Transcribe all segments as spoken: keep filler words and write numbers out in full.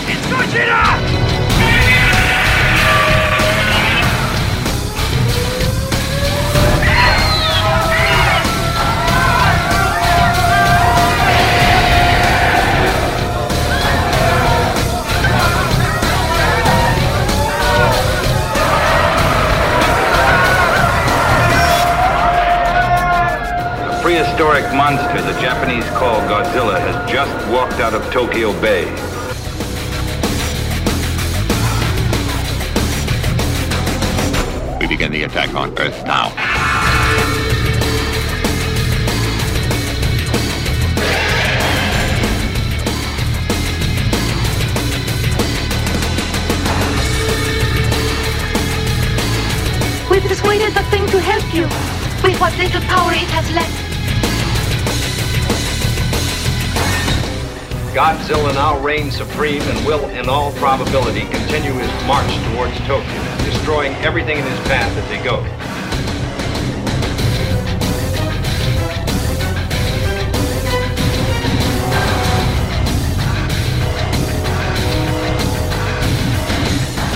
It's Godzilla! Historic monster the Japanese call Godzilla has just walked out of Tokyo Bay. We begin the attack on Earth now. We've persuaded the thing to help you with what little power it has left. Godzilla now reigns supreme and will, in all probability, continue his march towards Tokyo, destroying everything in his path as they go.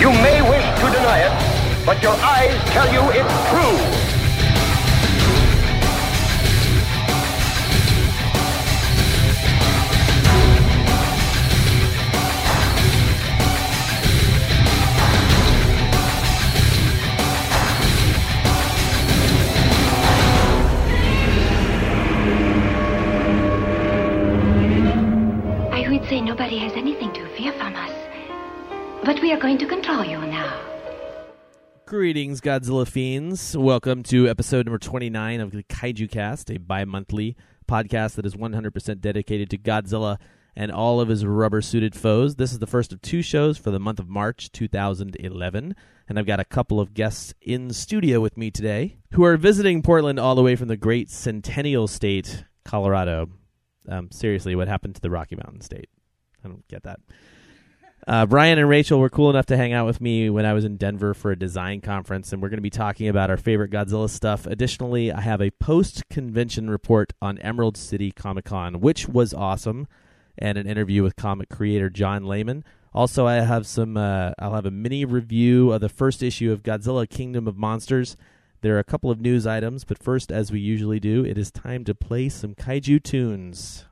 You may wish to deny it, but your eyes tell you it's true. Nobody has anything to fear from us, but we are going to control you now. Greetings, Godzilla fiends. Welcome to episode number twenty-nine of the Kaiju Cast, a bi-monthly podcast that is one hundred percent dedicated to Godzilla and all of his rubber-suited foes. This is the first of two shows for the month of March two thousand eleven, and I've got a couple of guests in studio with me today who are visiting Portland all the way from the great Centennial State, Colorado. Um, seriously, what happened to the Rocky Mountain State? I don't get that. Uh, Brian and Rachel were cool enough to hang out with me when I was in Denver for a design conference, and we're going to be talking about our favorite Godzilla stuff. Additionally, I have a post-convention report on Emerald City Comic Con, which was awesome, and an interview with comic creator John Layman. Also, I have some. Uh, I'll have a mini review of the first issue of Godzilla Kingdom of Monsters. There are a couple of news items, but first, as we usually do, it is time to play some kaiju tunes.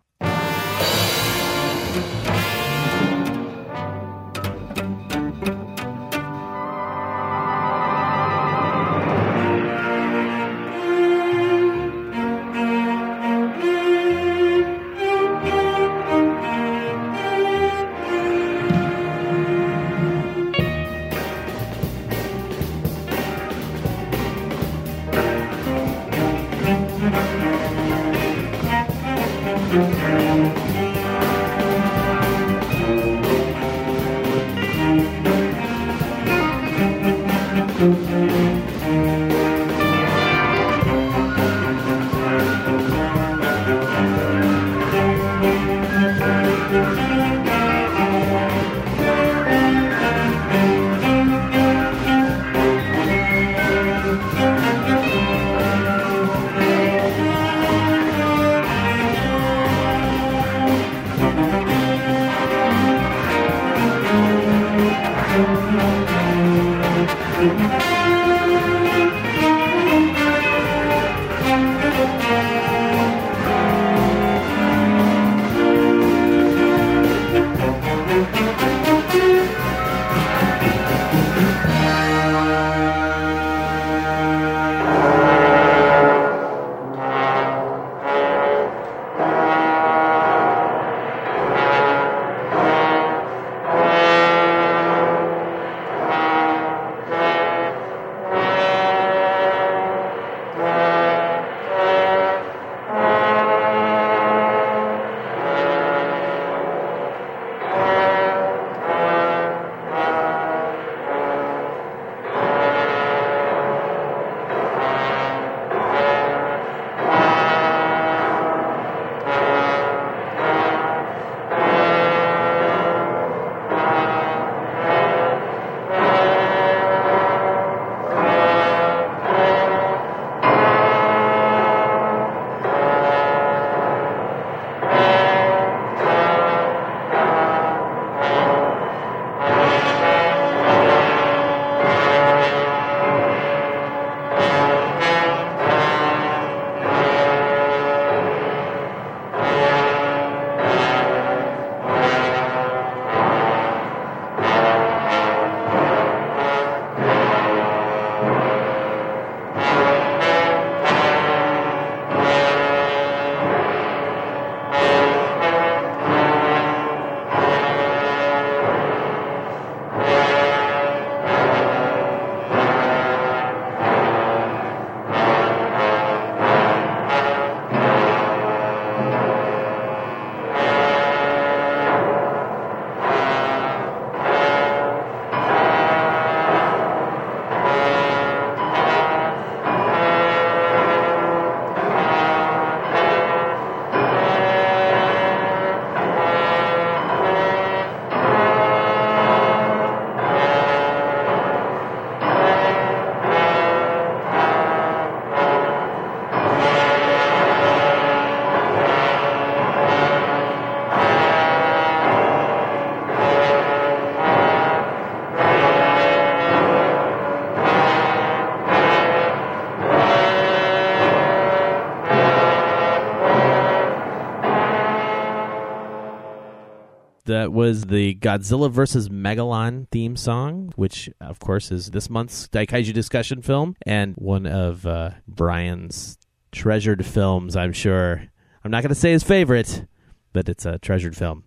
that was the Godzilla versus. Megalon theme song, which, of course, is this month's Daikaiju discussion film and one of uh, Brian's treasured films, I'm sure. I'm not going to say his favorite, but it's a treasured film.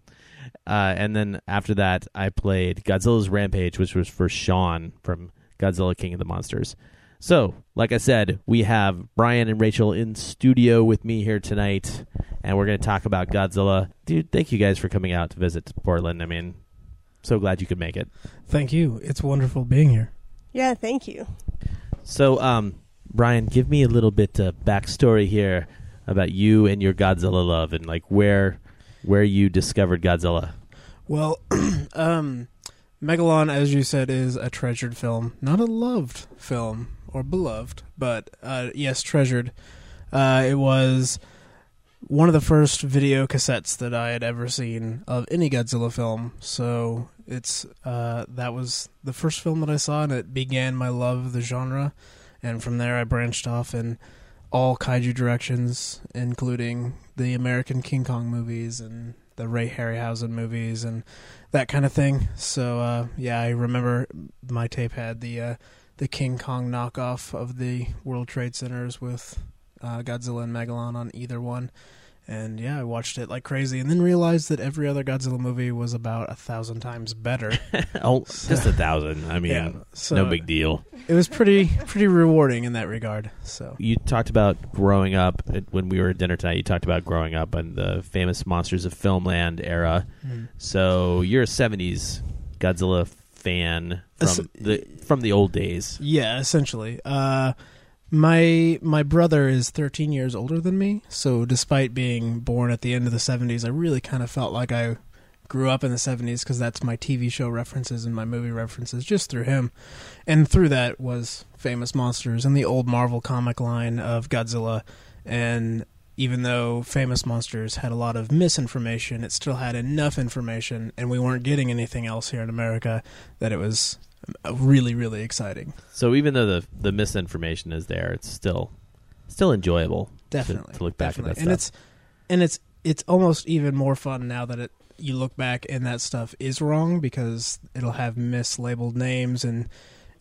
Uh, and then after that, I played Godzilla's Rampage, which was for Sean from Godzilla King of the Monsters. So, like I said, we have Brian and Rachel in studio with me here tonight, and we're going to talk about Godzilla. Dude, thank you guys for coming out to visit Portland. I mean, so glad you could make it. Thank you. It's wonderful being here. Yeah, thank you. So, um, Brian, give me a little bit of backstory here about you and your Godzilla love and, like, where where you discovered Godzilla. Well, um, Megalon, as you said, is a treasured film, not a loved film. Or beloved, but uh, yes, treasured. Uh, it was one of the first video cassettes that I had ever seen of any Godzilla film. So it's uh, that was the first film that I saw, and it began my love of the genre. And from there, I branched off in all kaiju directions, including the American King Kong movies and the Ray Harryhausen movies and that kind of thing. So uh, yeah, I remember my tape had the. Uh, the King Kong knockoff of the World Trade Centers with uh, Godzilla and Megalon on either one. And yeah, I watched it like crazy and then realized that every other Godzilla movie was about a thousand times better. oh, so, just a thousand. I mean, yeah, so no big deal. It was pretty pretty rewarding in that regard. So you talked about growing up when we were at dinner tonight. You talked about growing up in the famous Monsters of Filmland era. Mm. So you're a seventies Godzilla fan from the from the old days. Yeah, essentially. Uh, my my brother is thirteen years older than me, so despite being born at the end of the seventies, I really kind of felt like I grew up in the seventies because that's my T V show references and my movie references just through him. And through that was famous monsters and the old Marvel comic line of Godzilla. And even though famous monsters had a lot of misinformation, it still had enough information, and we weren't getting anything else here in America, that it was really, really exciting. So even though the the misinformation is there, it's still still enjoyable. Definitely to, to look back definitely. at that and stuff. And it's and it's it's almost even more fun now that it you look back and that stuff is wrong because it'll have mislabeled names, and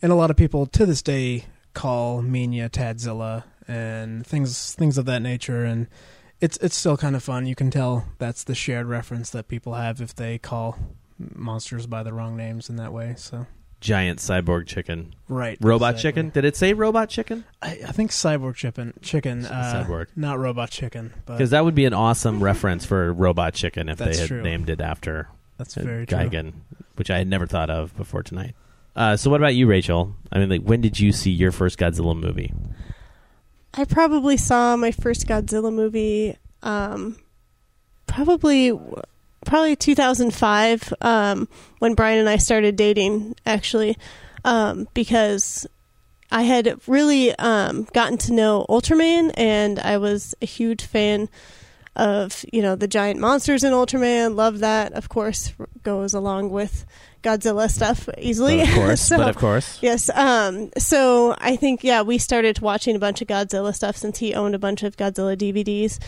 and a lot of people to this day call Minya Tadzilla and things things of that nature, and it's it's still kind of fun. You can tell that's the shared reference that people have if they call monsters by the wrong names in that way. So giant cyborg chicken, right? Robot exactly. chicken? Did it say robot chicken? I, I think cyborg chicken, chicken, uh, cyborg, not robot chicken. Because that would be an awesome reference for robot chicken if that's they had true. named it after that's very Gigan, which I had never thought of before tonight. Uh, so what about you, Rachel? I mean, like, when did you see your first Godzilla movie? I probably saw my first Godzilla movie um, probably probably two thousand five um, when Brian and I started dating, actually, um, because I had really um, gotten to know Ultraman, and I was a huge fan of, you know, the giant monsters in Ultraman. Loved that, of course, goes along with Godzilla stuff easily. But of course, so, but of course. Yes. Um, so I think, yeah, we started watching a bunch of Godzilla stuff since he owned a bunch of Godzilla D V Ds,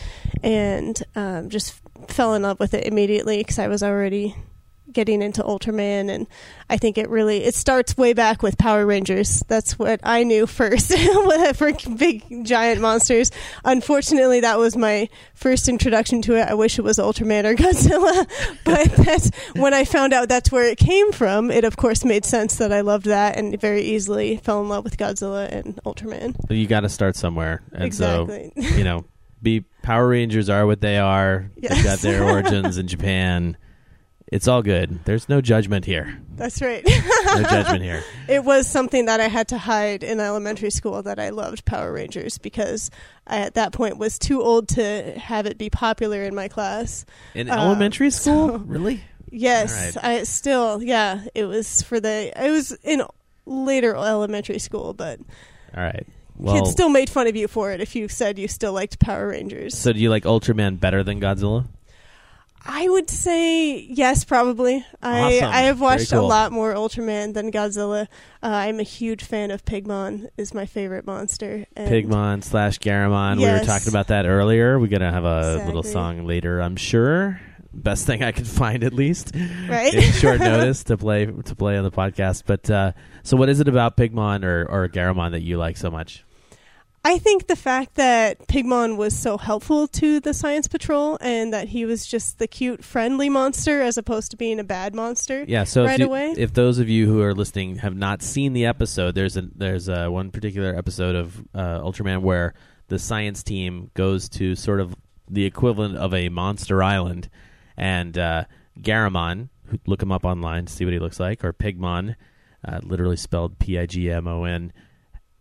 and um, just fell in love with it immediately because I was already getting into Ultraman, and I think it really, it starts way back with Power Rangers. That's what I knew first for big giant monsters. Unfortunately, that was my first introduction to it. I wish it was Ultraman or Godzilla, but that's when I found out that's where it came from. It of course made sense that I loved that, and very easily fell in love with Godzilla and Ultraman. You got to start somewhere, and exactly. so you know, be Power Rangers are what they are. Yes. They've got their origins in Japan. It's all good. There's no judgment here. That's right. No judgment here. It was something that I had to hide in elementary school, that I loved Power Rangers, because I, at that point, was too old to have it be popular in my class. In uh, elementary school? So, really? Yes. Right. I still, yeah. It was for the, it was in later elementary school, but. All right. Well, kids still made fun of you for it if you said you still liked Power Rangers. So do you like Ultraman better than Godzilla? I would say yes, probably. I, awesome. I have watched cool. a lot more Ultraman than Godzilla. Uh, I'm a huge fan of Pigmon, is my favorite monster. And Pigmon slash Garamon. Yes. We were talking about that earlier. We're going to have a exactly. little song later, I'm sure. best thing I could find, at least, right? In short notice to play to play on the podcast. But uh, so, what is it about Pigmon or, or Garamon that you like so much? I think the fact that Pigmon was so helpful to the Science Patrol, and that he was just the cute, friendly monster as opposed to being a bad monster. Yeah. So right if, you, away. if those of you who are listening have not seen the episode, there's a there's a, one particular episode of uh, Ultraman where the science team goes to sort of the equivalent of a monster island, and uh, Garamon, look him up online to see what he looks like, or Pigmon, uh, literally spelled P I G M O N.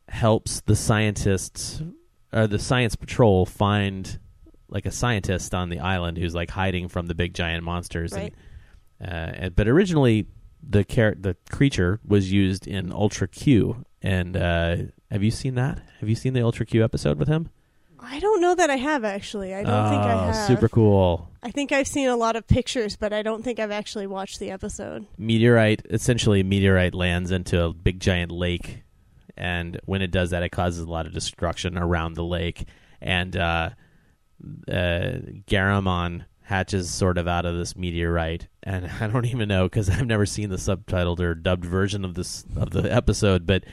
Helps the scientists or the science patrol find like a scientist on the island who's like hiding from the big giant monsters. Right. And, uh, but originally the car- the creature was used in Ultra Q. And uh, have you seen that? Have you seen the Ultra Q episode with him? I don't know that I have, actually. I don't oh, think I have. Super cool. I think I've seen a lot of pictures, but I don't think I've actually watched the episode. Meteorite, essentially a meteorite lands into a big giant lake. And when it does that, it causes a lot of destruction around the lake. And uh, uh, Garamon hatches sort of out of this meteorite. And I don't even know, because I've never seen the subtitled or dubbed version of this of the episode, but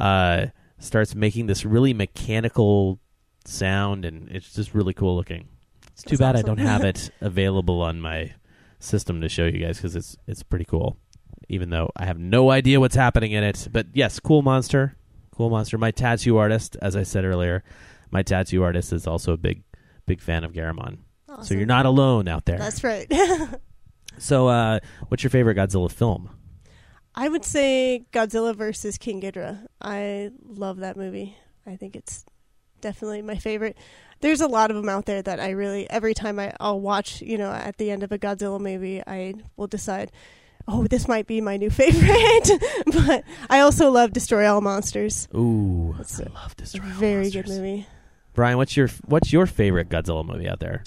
uh, starts making this really mechanical sound, and it's just really cool looking. It's too bad awesome. I don't have it available on my system to show you guys, because it's, it's pretty cool, even though I have no idea what's happening in it. But yes, cool monster. Cool monster. My tattoo artist, as I said earlier, my tattoo artist is also a big, big fan of Garamon. Awesome. So you're not alone out there. That's right. So, uh, what's your favorite Godzilla film? I would say Godzilla versus. King Ghidorah. I love that movie. I think it's definitely my favorite. There's a lot of them out there that I really, every time I, I'll watch, you know, at the end of a Godzilla movie, I will decide, oh, this might be my new favorite. But I also love Destroy All Monsters. Ooh, That's I love Destroy All Monsters. Very good movie. Brian, what's your what's your favorite Godzilla movie out there?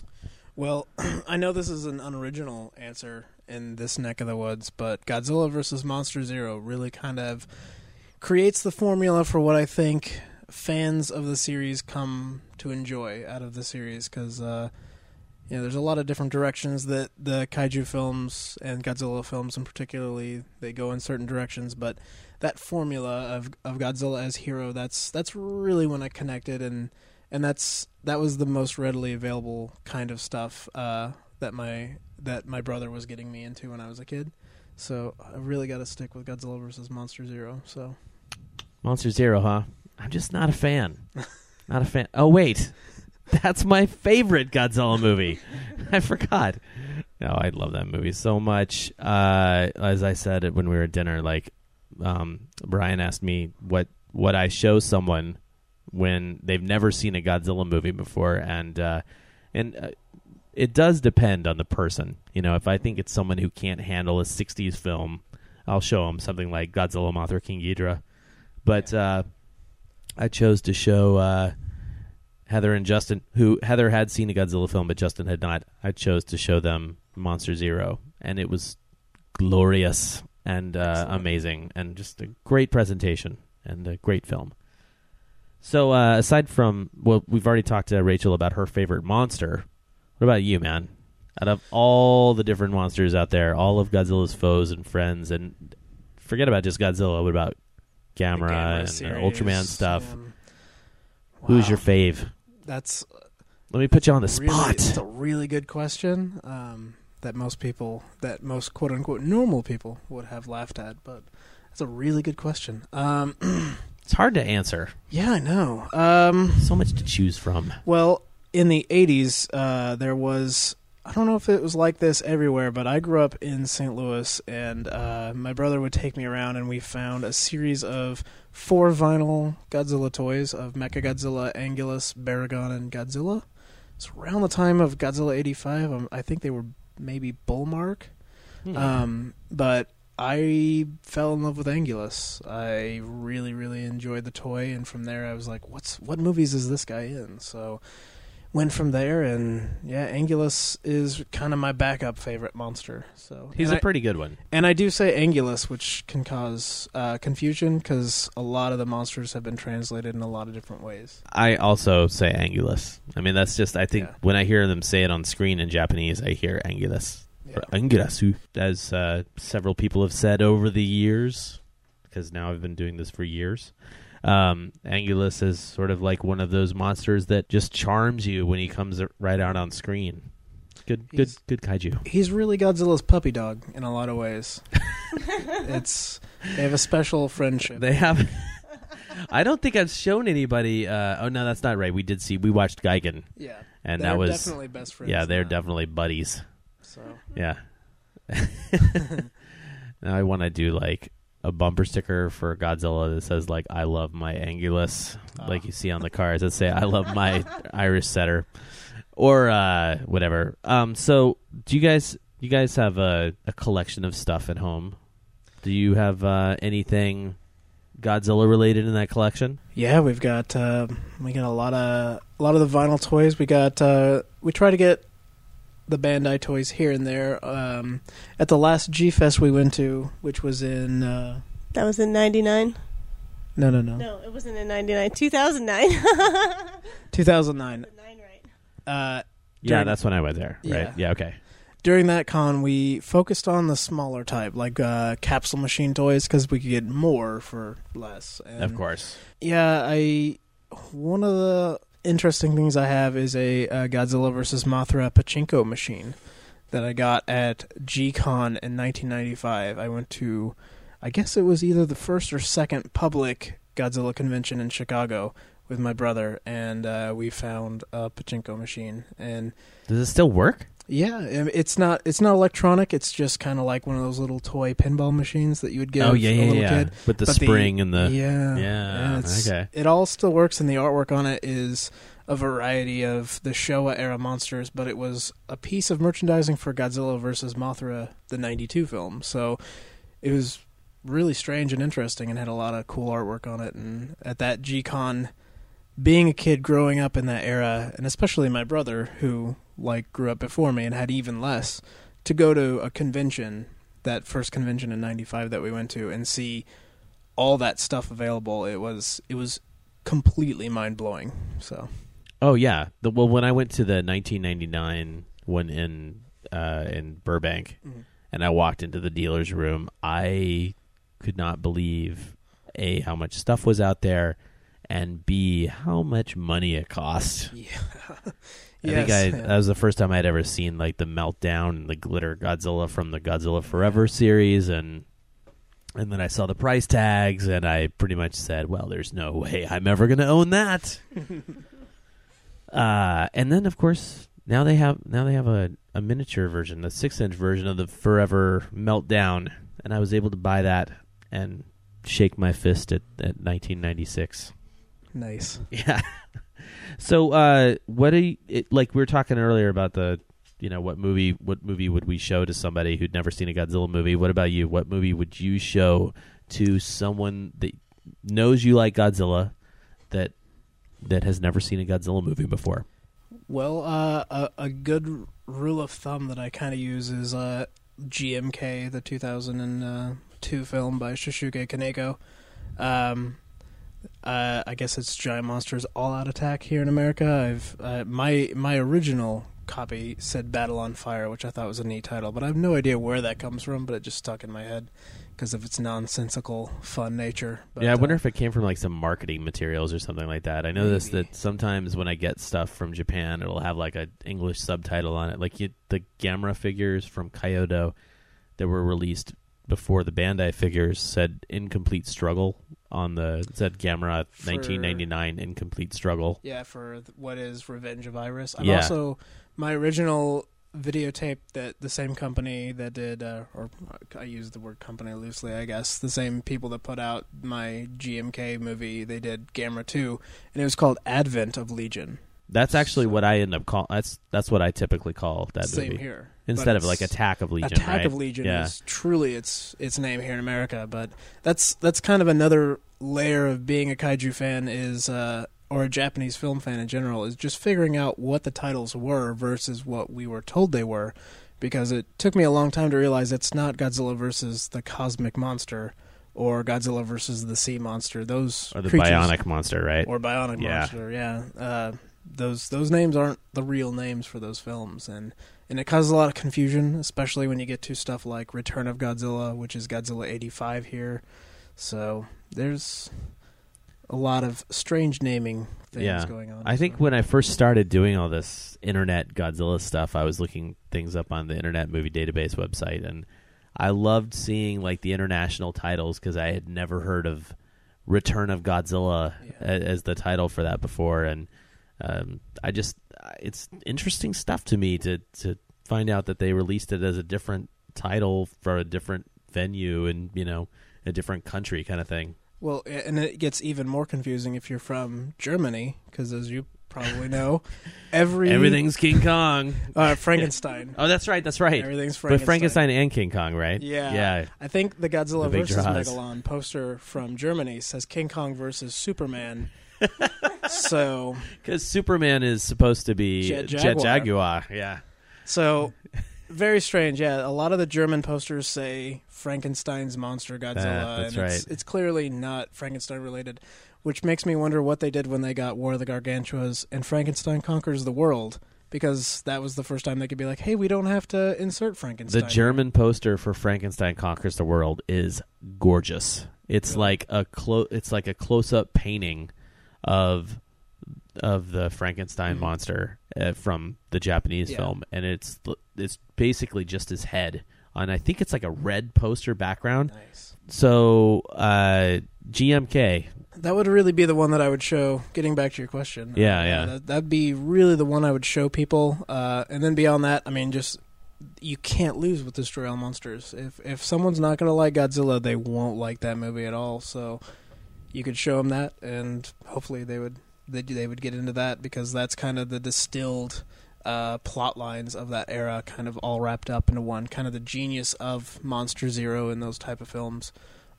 Well, I know this is an unoriginal answer in this neck of the woods, but Godzilla versus. Monster Zero really kind of creates the formula for what I think fans of the series come to enjoy out of the series, because uh, you know, there's a lot of different directions that the kaiju films and Godzilla films in particularly, they go in certain directions, but that formula of of Godzilla as hero, that's that's really when I connected, and and that's that was the most readily available kind of stuff uh, that my that my brother was getting me into when I was a kid. So I really got to stick with Godzilla versus Monster Zero. So Monster Zero, huh? I'm just not a fan. Not a fan. Oh, wait. That's my favorite Godzilla movie. I forgot. No, I love that movie so much. Uh, as I said when we were at dinner, like um, Brian asked me what what I show someone when they've never seen a Godzilla movie before, and uh, and uh, it does depend on the person. You know, if I think it's someone who can't handle a sixties film, I'll show them something like Godzilla, Mothra, King Ghidorah. But uh, I chose to show. Uh, Heather and Justin, who Heather had seen a Godzilla film, but Justin had not. I chose to show them Monster Zero, and it was glorious and uh, amazing, and just a great presentation and a great film. So uh, aside from, well, we've already talked to Rachel about her favorite monster. What about you, man? Out of all the different monsters out there, all of Godzilla's foes and friends, and forget about just Godzilla, what about Gamera and series, Ultraman stuff? Um, wow. Who's your fave? That's let me put you on the really, spot. It's a really good question um, that most people, that most quote unquote normal people would have laughed at, but it's a really good question. Um, it's hard to answer. Yeah, I know. Um, so much to choose from. Well, in the eighties, uh, there was, I don't know if it was like this everywhere, but I grew up in Saint Louis, and uh, my brother would take me around, and we found a series of four vinyl Godzilla toys of Mechagodzilla, Angulus, Baragon, and Godzilla. It's around the time of Godzilla eighty-five. Um, I think they were maybe Bullmark. Yeah. Um, but I fell in love with Angulus. I really, really enjoyed the toy, and from there I was like, "What's what movies is this guy in?" So... went from there, and yeah, Angulus is kind of my backup favorite monster. So he's a I, pretty good one, and I do say Angulus, which can cause uh, confusion because a lot of the monsters have been translated in a lot of different ways. I also say Angulus. I mean, that's just I think yeah. when I hear them say it on screen in Japanese, I hear Angulus, yeah. or Angulasu, as uh, several people have said over the years, because now I've been doing this for years. Um, Angulus is sort of like one of those monsters that just charms you when he comes right out on screen. Good, he's, good, good kaiju. He's really Godzilla's puppy dog in a lot of ways. It's they have a special friendship. They have. I don't think I've shown anybody. Uh, oh no, that's not right. We did see. We watched Gigan. Yeah, and that was definitely best friends. Yeah, they're now. definitely buddies. So yeah. Now I want to do like a bumper sticker for Godzilla that says, like, I love my Angulus, oh. like you see on the cars that say, I love my Irish setter, or uh, whatever. Um, so do you guys, you guys have a, a collection of stuff at home? Do you have uh, anything Godzilla related in that collection? Yeah, we've got, uh, we got a lot of, a lot of the vinyl toys. We got, uh, we try to get the Bandai toys here and there. Um, at the last G-Fest we went to, which was in... Uh, that was in ninety-nine? No, no, no. No, it wasn't in ninety-nine. two thousand nine. two thousand nine. Nine, right. Uh, during, yeah, that's when I went there, right? Yeah. yeah, okay. During that con, we focused on the smaller type, like uh, capsule machine toys, because we could get more for less. And of course. Yeah, I... One of the... interesting things I have is a uh, Godzilla versus. Mothra pachinko machine that I got at G-Con in nineteen ninety-five. I went to, I guess it was either the first or second public Godzilla convention in Chicago with my brother, and uh, we found a pachinko machine. And does it still work? Yeah, it's not it's not electronic. It's just kind of like one of those little toy pinball machines that you would get. Oh yeah, a yeah, little yeah. Kid. With the but spring the, and the yeah, yeah. It's, okay, it all still works, and the artwork on it is a variety of the Showa era monsters. But it was a piece of merchandising for Godzilla versus Mothra, the ninety-two film. So it was really strange and interesting, and had a lot of cool artwork on it. And at that G-Con, being a kid growing up in that era, and especially my brother who. Like grew up before me and had even less, to go to a convention, that first convention in ninety-five that we went to, and see all that stuff available. It was it was completely mind blowing. So, oh yeah, the, well when I went to the nineteen ninety-nine one in uh, in Burbank, mm-hmm. and I walked into the dealer's room, I could not believe A, how much stuff was out there, and B, how much money it cost. Yeah. I yes, think I, yeah. that was the first time I'd ever seen like the Meltdown and the glitter Godzilla from the Godzilla Forever yeah. series, and and then I saw the price tags, and I pretty much said, "Well, there's no way I'm ever going to own that." uh, and then, of course, now they have now they have a, a miniature version, a six inch version of the Forever Meltdown, and I was able to buy that and shake my fist at, at nineteen ninety-six. Nice, yeah. So, uh, what do you, it, like we were talking earlier about the, you know, what movie, what movie would we show to somebody who'd never seen a Godzilla movie? What about you? What movie would you show to someone that knows you like Godzilla that, that has never seen a Godzilla movie before? Well, uh, a, a good rule of thumb that I kind of use is, uh, G M K, the two thousand two film by Shusuke Kaneko. Um, Uh, I guess it's Giant Monsters All Out Attack here in America. I've uh, my my original copy said Battle on Fire, which I thought was a neat title, but I have no idea where that comes from. But it just stuck in my head because of its nonsensical, fun nature. But, yeah, I wonder uh, if it came from like some marketing materials or something like that. I noticed maybe. that sometimes when I get stuff from Japan, it'll have like an English subtitle on it, like you, the Gamera figures from Kyoto that were released before the Bandai figures said Incomplete Struggle on the said Gamera for, nineteen ninety-nine Incomplete Struggle. Yeah, for what is Revenge of Iris. I'm yeah. also, my original videotape that the same company that did, uh, or I use the word company loosely, I guess, the same people that put out my G M K movie, they did Gamera two, and it was called Advent of Legion. That's actually so, what I end up calling, that's, that's what I typically call that same movie. Same here. Instead of like Attack of Legion, Attack right? of Legion yeah. is truly its its name here in America, but that's that's kind of another layer of being a kaiju fan is uh, or a Japanese film fan in general, is just figuring out what the titles were versus what we were told they were, because it took me a long time to realize it's not Godzilla versus the Cosmic Monster or Godzilla versus the Sea Monster. Those or the creatures, Bionic Monster, right? Or Bionic yeah. Monster, yeah. Uh, those those names aren't the real names for those films, and and it causes a lot of confusion, especially when you get to stuff like Return of Godzilla, which is Godzilla eighty-five here. So there's a lot of strange naming things yeah. going on. I think so. When I first started doing all this internet Godzilla stuff, I was looking things up on the Internet Movie Database website, and I loved seeing like the international titles because I had never heard of Return of Godzilla yeah. as the title for that before, and um, I just it's interesting stuff to me to to find out that they released it as a different title for a different venue and, you know, a different country kind of thing. Well, and it gets even more confusing if you're from Germany, because as you probably know, every everything's King Kong, uh, Frankenstein. Oh, that's right, that's right. Everything's Frankenstein. But Frankenstein and King Kong, right? Yeah, yeah. I think the Godzilla the versus draws. Megalon poster from Germany says King Kong versus Superman. So, because Superman is supposed to be Jet Jaguar. Jet Jaguar, yeah. So. Very strange, yeah. A lot of the German posters say Frankenstein's Monster Godzilla, that, that's and right. it's, it's clearly not Frankenstein-related, which makes me wonder what they did when they got War of the Gargantuas and Frankenstein Conquers the World, because that was the first time they could be like, hey, we don't have to insert Frankenstein. The German poster for Frankenstein Conquers the World is gorgeous. It's really? like a clo- It's like a close-up painting of... of the Frankenstein mm-hmm. monster uh, from the Japanese yeah. film, and it's it's basically just his head on, I think it's like a red poster background. Nice. So uh, G M K. That would really be the one that I would show, getting back to your question. Yeah, uh, yeah. That, that'd be really the one I would show people. Uh, and then beyond that, I mean, just you can't lose with Destroy All Monsters. If, if someone's not going to like Godzilla, they won't like that movie at all. So you could show them that, and hopefully they would... They they would get into that, because that's kind of the distilled uh, plot lines of that era, kind of all wrapped up into one. Kind of the genius of Monster Zero and those type of films,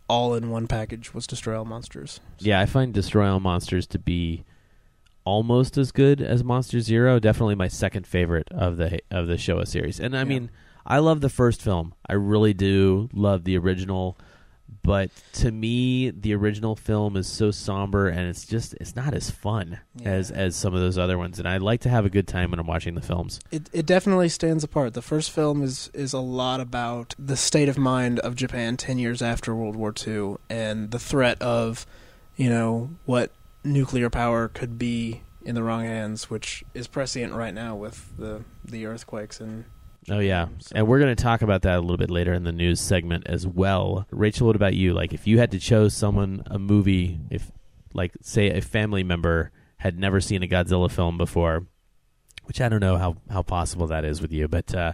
all in one package, was Destroy All Monsters. So. Yeah, I find Destroy All Monsters to be almost as good as Monster Zero. Definitely my second favorite of the of the Showa series. And I yeah. mean, I love the first film. I really do love the original. But to me, the original film is so somber, and it's just it's not as fun yeah. as as some of those other ones. And I like to have a good time when I'm watching the films. It it definitely stands apart. The first film is is a lot about the state of mind of Japan ten years after World War Two, and the threat of, you know, what nuclear power could be in the wrong hands, which is prescient right now with the the earthquakes and. Oh, yeah. And we're going to talk about that a little bit later in the news segment as well. Rachel, what about you? Like, if you had to choose someone, a movie, if, like, say a family member had never seen a Godzilla film before, which I don't know how, how possible that is with you, but uh,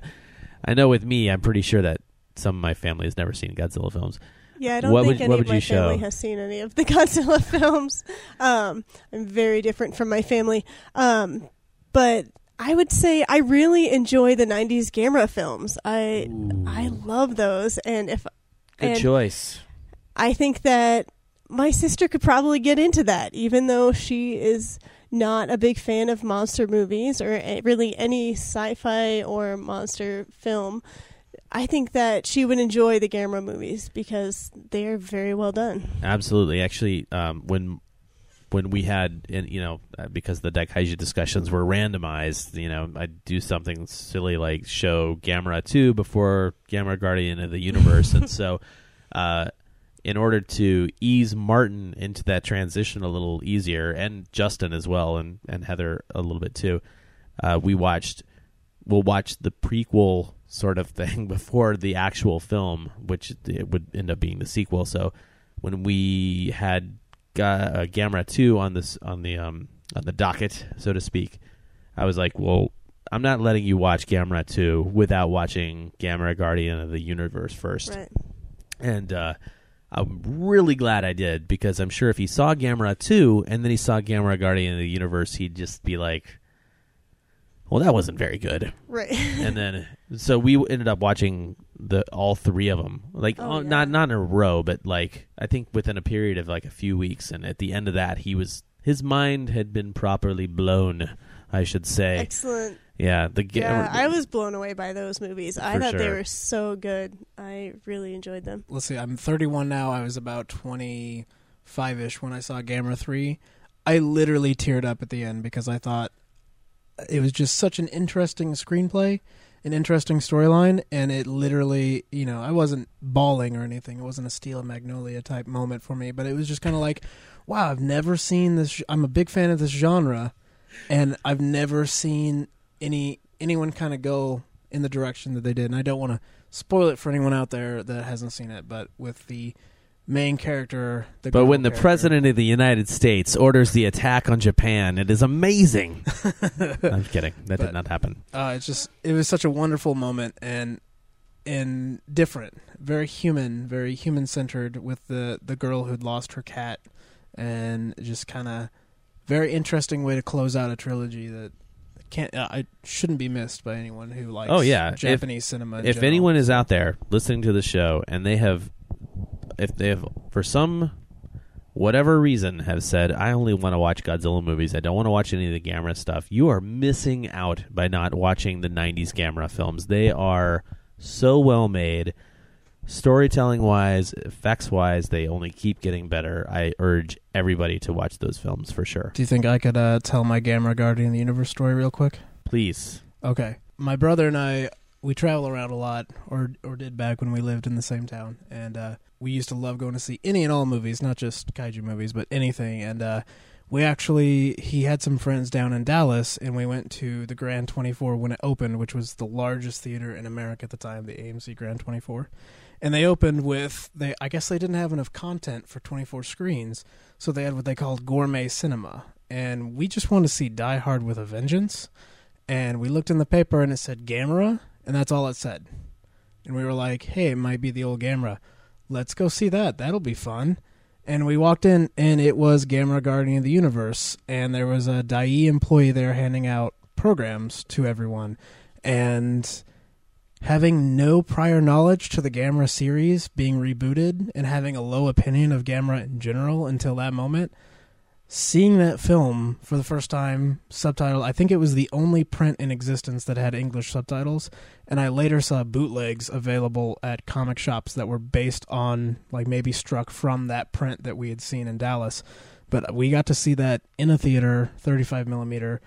I know with me, I'm pretty sure that some of my family has never seen Godzilla films. Yeah, I don't what think would, any of my family show? has seen any of the Godzilla films. Um, I'm very different from my family. Um, but... I would say I really enjoy the nineties Gamera films. I Ooh. I love those, and if good and choice, I think that my sister could probably get into that, even though she is not a big fan of monster movies or really any sci-fi or monster film. I think that she would enjoy the Gamera movies because they are very well done. Absolutely, actually, um, when. When we had, and you know, because the Daikaiju discussions were randomized, you know, I'd do something silly like show Gamera two before Gamera Guardian of the Universe. And so uh, in order to ease Martin into that transition a little easier, and Justin as well, and, and Heather a little bit too, uh, we watched, we'll watch the prequel sort of thing before the actual film, which it would end up being the sequel. So when we had... Uh, Gamera two on this on the um on the docket, so to speak, I was like, well, I'm not letting you watch Gamera two without watching Gamera Guardian of the Universe first, right. and uh, I'm really glad I did, because I'm sure if he saw Gamera two and then he saw Gamera Guardian of the Universe, he'd just be like, well, that wasn't very good, right? And then so we ended up watching the all three of them, like oh, yeah. not not in a row, but like I think within a period of like a few weeks. And at the end of that, he was His mind had been properly blown, I should say. Excellent. Yeah, the ga- yeah, I was blown away by those movies. I thought sure. they were so good. I really enjoyed them. Let's see, I'm thirty-one now. I was about twenty-five-ish when I saw Gamera three. I literally teared up at the end because I thought it was just such an interesting screenplay, an interesting storyline, and it literally, you know, I wasn't bawling or anything. It wasn't a Steel and Magnolia type moment for me, but it was just kind of like, wow, I've never seen this. I'm a big fan of this genre, and I've never seen any anyone kind of go in the direction that they did. And I don't want to spoil it for anyone out there that hasn't seen it, but with the main character the but when the character. President of the United States orders the attack on Japan, it is amazing. I'm kidding, that but, did not happen. Uh, it's just it was such a wonderful moment, and and different, very human, very human centered, with the the girl who'd lost her cat, and just kind of very interesting way to close out a trilogy that Can't, uh, I shouldn't be missed by anyone who likes oh, yeah. Japanese if, cinema. If general. anyone is out there listening to the show and they have, if they have for some whatever reason have said, I only want to watch Godzilla movies, I don't want to watch any of the Gamera stuff, you are missing out by not watching the nineties Gamera films. They are so well made, storytelling wise, effects wise. They only keep getting better. I urge everybody to watch those films for sure. Do you think I could uh, tell my Gamera Guardian of the Universe story real quick? Please. Okay. My brother and I, we travel around a lot, or or did back when we lived in the same town, and uh, we used to love going to see any and all movies, not just kaiju movies, but anything. And uh, we actually, he had some friends down in Dallas, and we went to the Grand twenty-four when it opened, which was the largest theater in America at the time, the A M C Grand twenty-four. And they opened with, they I guess they didn't have enough content for twenty-four screens, so they had what they called gourmet cinema. And we just wanted to see Die Hard with a Vengeance. And we looked in the paper and it said Gamera, and that's all it said. And we were like, hey, it might be the old Gamera. Let's go see that. That'll be fun. And we walked in, and it was Gamera Guardian of the Universe. And there was a Dai employee there handing out programs to everyone. And having no prior knowledge to the Gamera series being rebooted and having a low opinion of Gamera in general until that moment, seeing that film for the first time, subtitled, I think it was the only print in existence that had English subtitles, and I later saw bootlegs available at comic shops that were based on, like, maybe struck from that print that we had seen in Dallas. But we got to see that in a theater, thirty-five millimeter,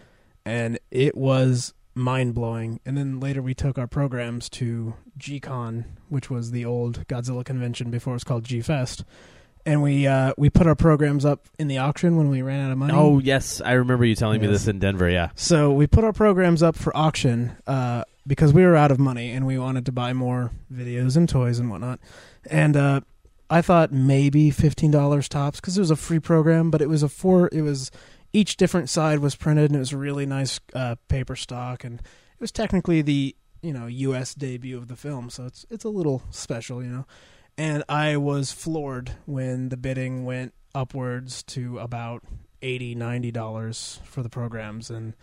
and it was mind-blowing. And then later we took our programs to G Con, which was the old Godzilla convention before it was called G Fest, and we uh, we put our programs up in the auction when we ran out of money. Oh, yes. I remember you telling yes. me this in Denver, yeah. So we put our programs up for auction uh, because we were out of money and we wanted to buy more videos and toys and whatnot. And uh, I thought maybe fifteen dollars tops, because it was a free program, but it was a four... It was... Each different side was printed, and it was a really nice uh, paper stock, and it was technically the, you know, U S debut of the film, so it's it's a little special, you know. And I was floored when the bidding went upwards to about eighty dollars, ninety dollars for the programs, and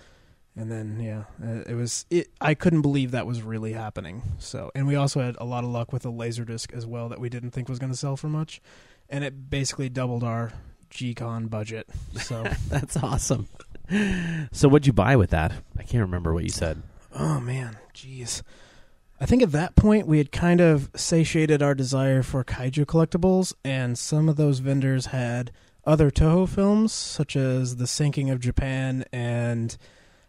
and then yeah, it was it. I couldn't believe that was really happening. So, and we also had a lot of luck with a Laserdisc as well that we didn't think was going to sell for much, and it basically doubled our G Con budget. So that's awesome. So what'd you buy with that? I can't remember what you said. Oh man, jeez. I think at that point we had kind of satiated our desire for kaiju collectibles, and some of those vendors had other Toho films, such as The Sinking of Japan and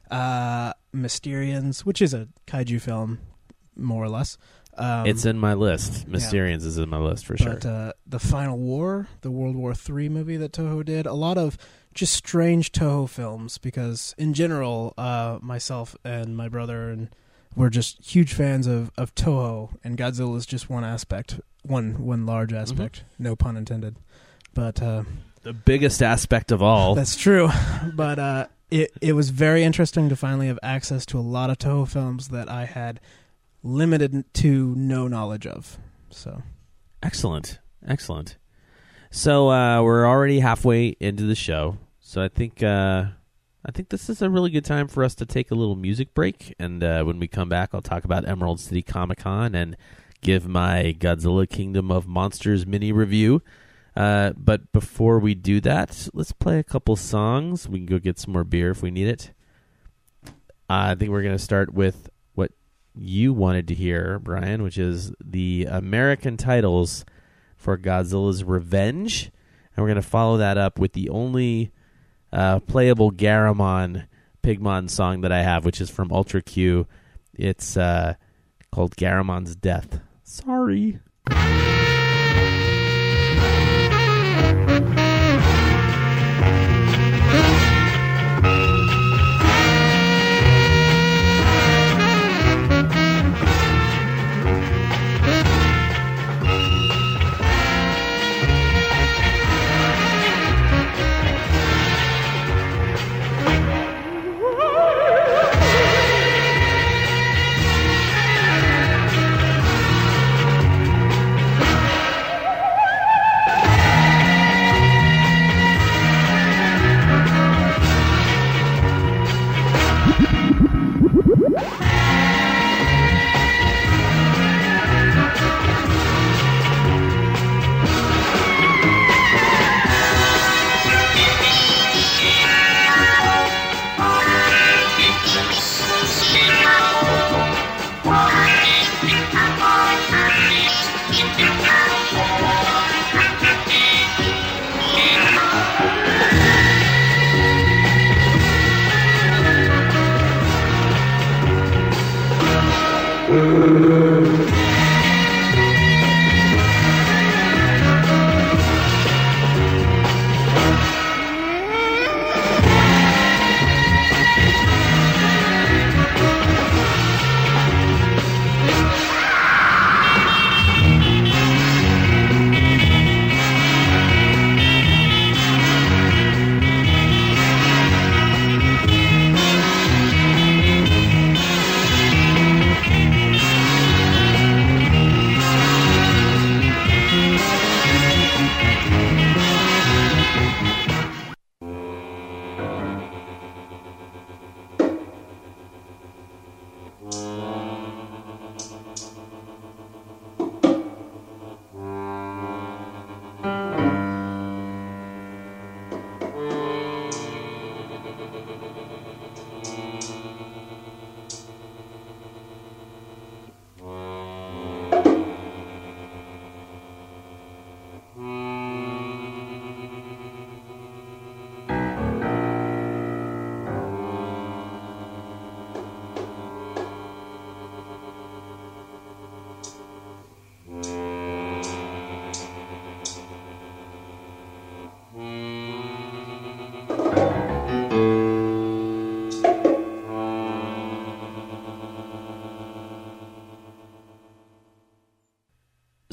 uh, Mysterians, which is a kaiju film, more or less. Um, it's in my list. Mysterians yeah. is in my list for but, sure. But uh, the Final War, the World War Three movie that Toho did, a lot of just strange Toho films, because in general, uh, myself and my brother and we're just huge fans of, of Toho, and Godzilla is just one aspect, one one large aspect, mm-hmm. no pun intended. But uh, the biggest aspect of all. That's true. But uh, it it was very interesting to finally have access to a lot of Toho films that I had limited to no knowledge of. So excellent, excellent. So uh, we're already halfway into the show, so I think uh, I think this is a really good time for us to take a little music break. And uh, when we come back, I'll talk about Emerald City Comic Con and give my Godzilla Kingdom of Monsters mini review. Uh, but before we do that, let's play a couple songs. We can go get some more beer if we need it. Uh, I think we're going to start with what you wanted to hear, Brian, which is the American titles for Godzilla's Revenge. And we're going to follow that up with the only uh, playable Garamon Pigmon song that I have, which is from Ultra Q. It's uh, called Garamon's Death. Sorry.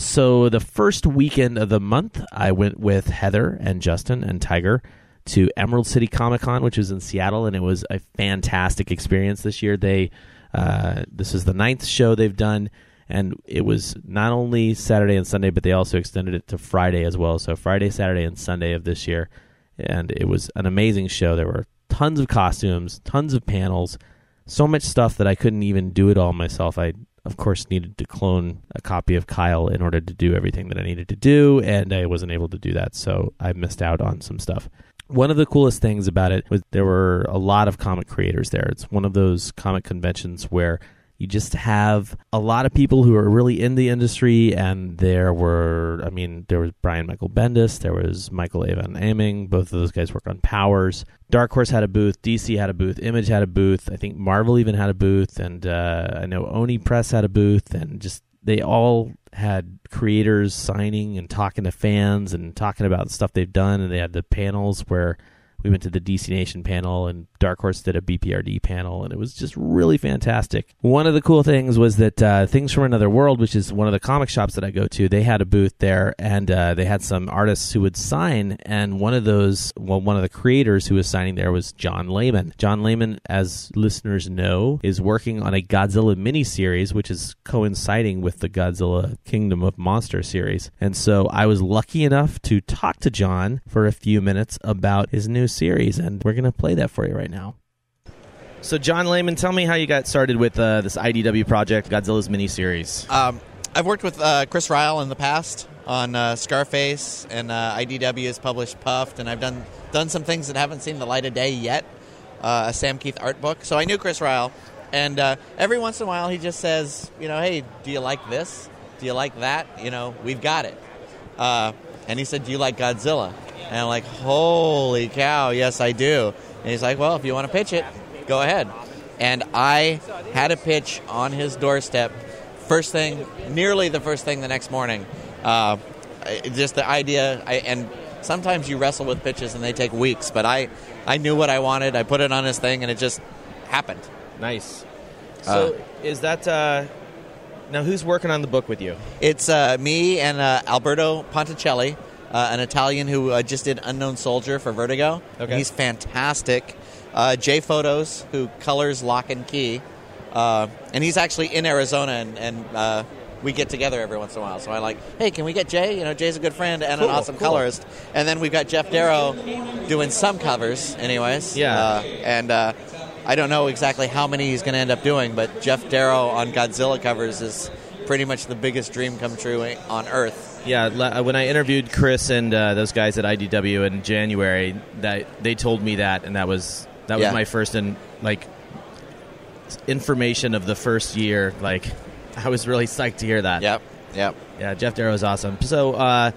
So the first weekend of the month, I went with Heather and Justin and Tiger to Emerald City Comic Con, which was in Seattle, and it was a fantastic experience this year. They, uh, this is the ninth show they've done, and it was not only Saturday and Sunday, but they also extended it to Friday as well. So Friday, Saturday, and Sunday of this year, and it was an amazing show. There were tons of costumes, tons of panels, so much stuff that I couldn't even do it all myself. I of course needed to clone a copy of Kyle in order to do everything that I needed to do, and I wasn't able to do that, so I missed out on some stuff. One of the coolest things about it was there were a lot of comic creators there. It's one of those comic conventions where you just have a lot of people who are really in the industry, and there were, I mean, there was Brian Michael Bendis, there was Michael A. Van Aeming, both of those guys work on Powers. Dark Horse had a booth, D C had a booth, Image had a booth, I think Marvel even had a booth, and uh, I know Oni Press had a booth, and just they all had creators signing and talking to fans and talking about stuff they've done, and they had the panels where we went to the D C Nation panel, and Dark Horse did a B P R D panel, and it was just really fantastic. One of the cool things was that uh, Things from Another World, which is one of the comic shops that I go to, they had a booth there, and uh, they had some artists who would sign, and one of those, well, one of the creators who was signing there was John Layman. John Layman, as listeners know, is working on a Godzilla miniseries, which is coinciding with the Godzilla Kingdom of Monsters series, and so I was lucky enough to talk to John for a few minutes about his new series, and we're going to play that for you right now. So John Layman, tell me how you got started with uh, this I D W project, Godzilla's miniseries. Um, I've worked with uh, Chris Ryall in the past on uh, Scarface, and uh, I D W has published Puffed, and I've done done some things that haven't seen the light of day yet, uh, a Sam Keith art book. So I knew Chris Ryall, and uh, every once in a while he just says, you know, hey, do you like this? Do you like that? You know, we've got it. Uh, and he said, do you like Godzilla? And I'm like, holy cow, yes, I do. And he's like, well, if you want to pitch it, go ahead. And I had a pitch on his doorstep, first thing, nearly the first thing the next morning. Uh, just the idea, I, and sometimes you wrestle with pitches and they take weeks, but I, I knew what I wanted. I put it on his thing, and it just happened. Nice. So uh, is that... Uh, now, who's working on the book with you? It's uh, me and uh, Alberto Ponticelli, uh, an Italian who uh, just did Unknown Soldier for Vertigo. Okay. He's fantastic. Uh, Jay Photos, who colors Lock and Key. Uh, and he's actually in Arizona, and, and uh, we get together every once in a while. So I'm like, hey, can we get Jay? You know, Jay's a good friend and cool, an awesome cool. colorist. And then we've got Jeff Darrow doing some covers anyways. Yeah. Uh, and... Uh, I don't know exactly how many he's going to end up doing, but Jeff Darrow on Godzilla covers is pretty much the biggest dream come true on Earth. Yeah, when I interviewed Chris and uh, those guys at I D W in January, that they told me that, and that was that was yeah. my first in, like information of the first year. Like, I was really psyched to hear that. Yep, yep. Yeah, Jeff Darrow is awesome. So, uh,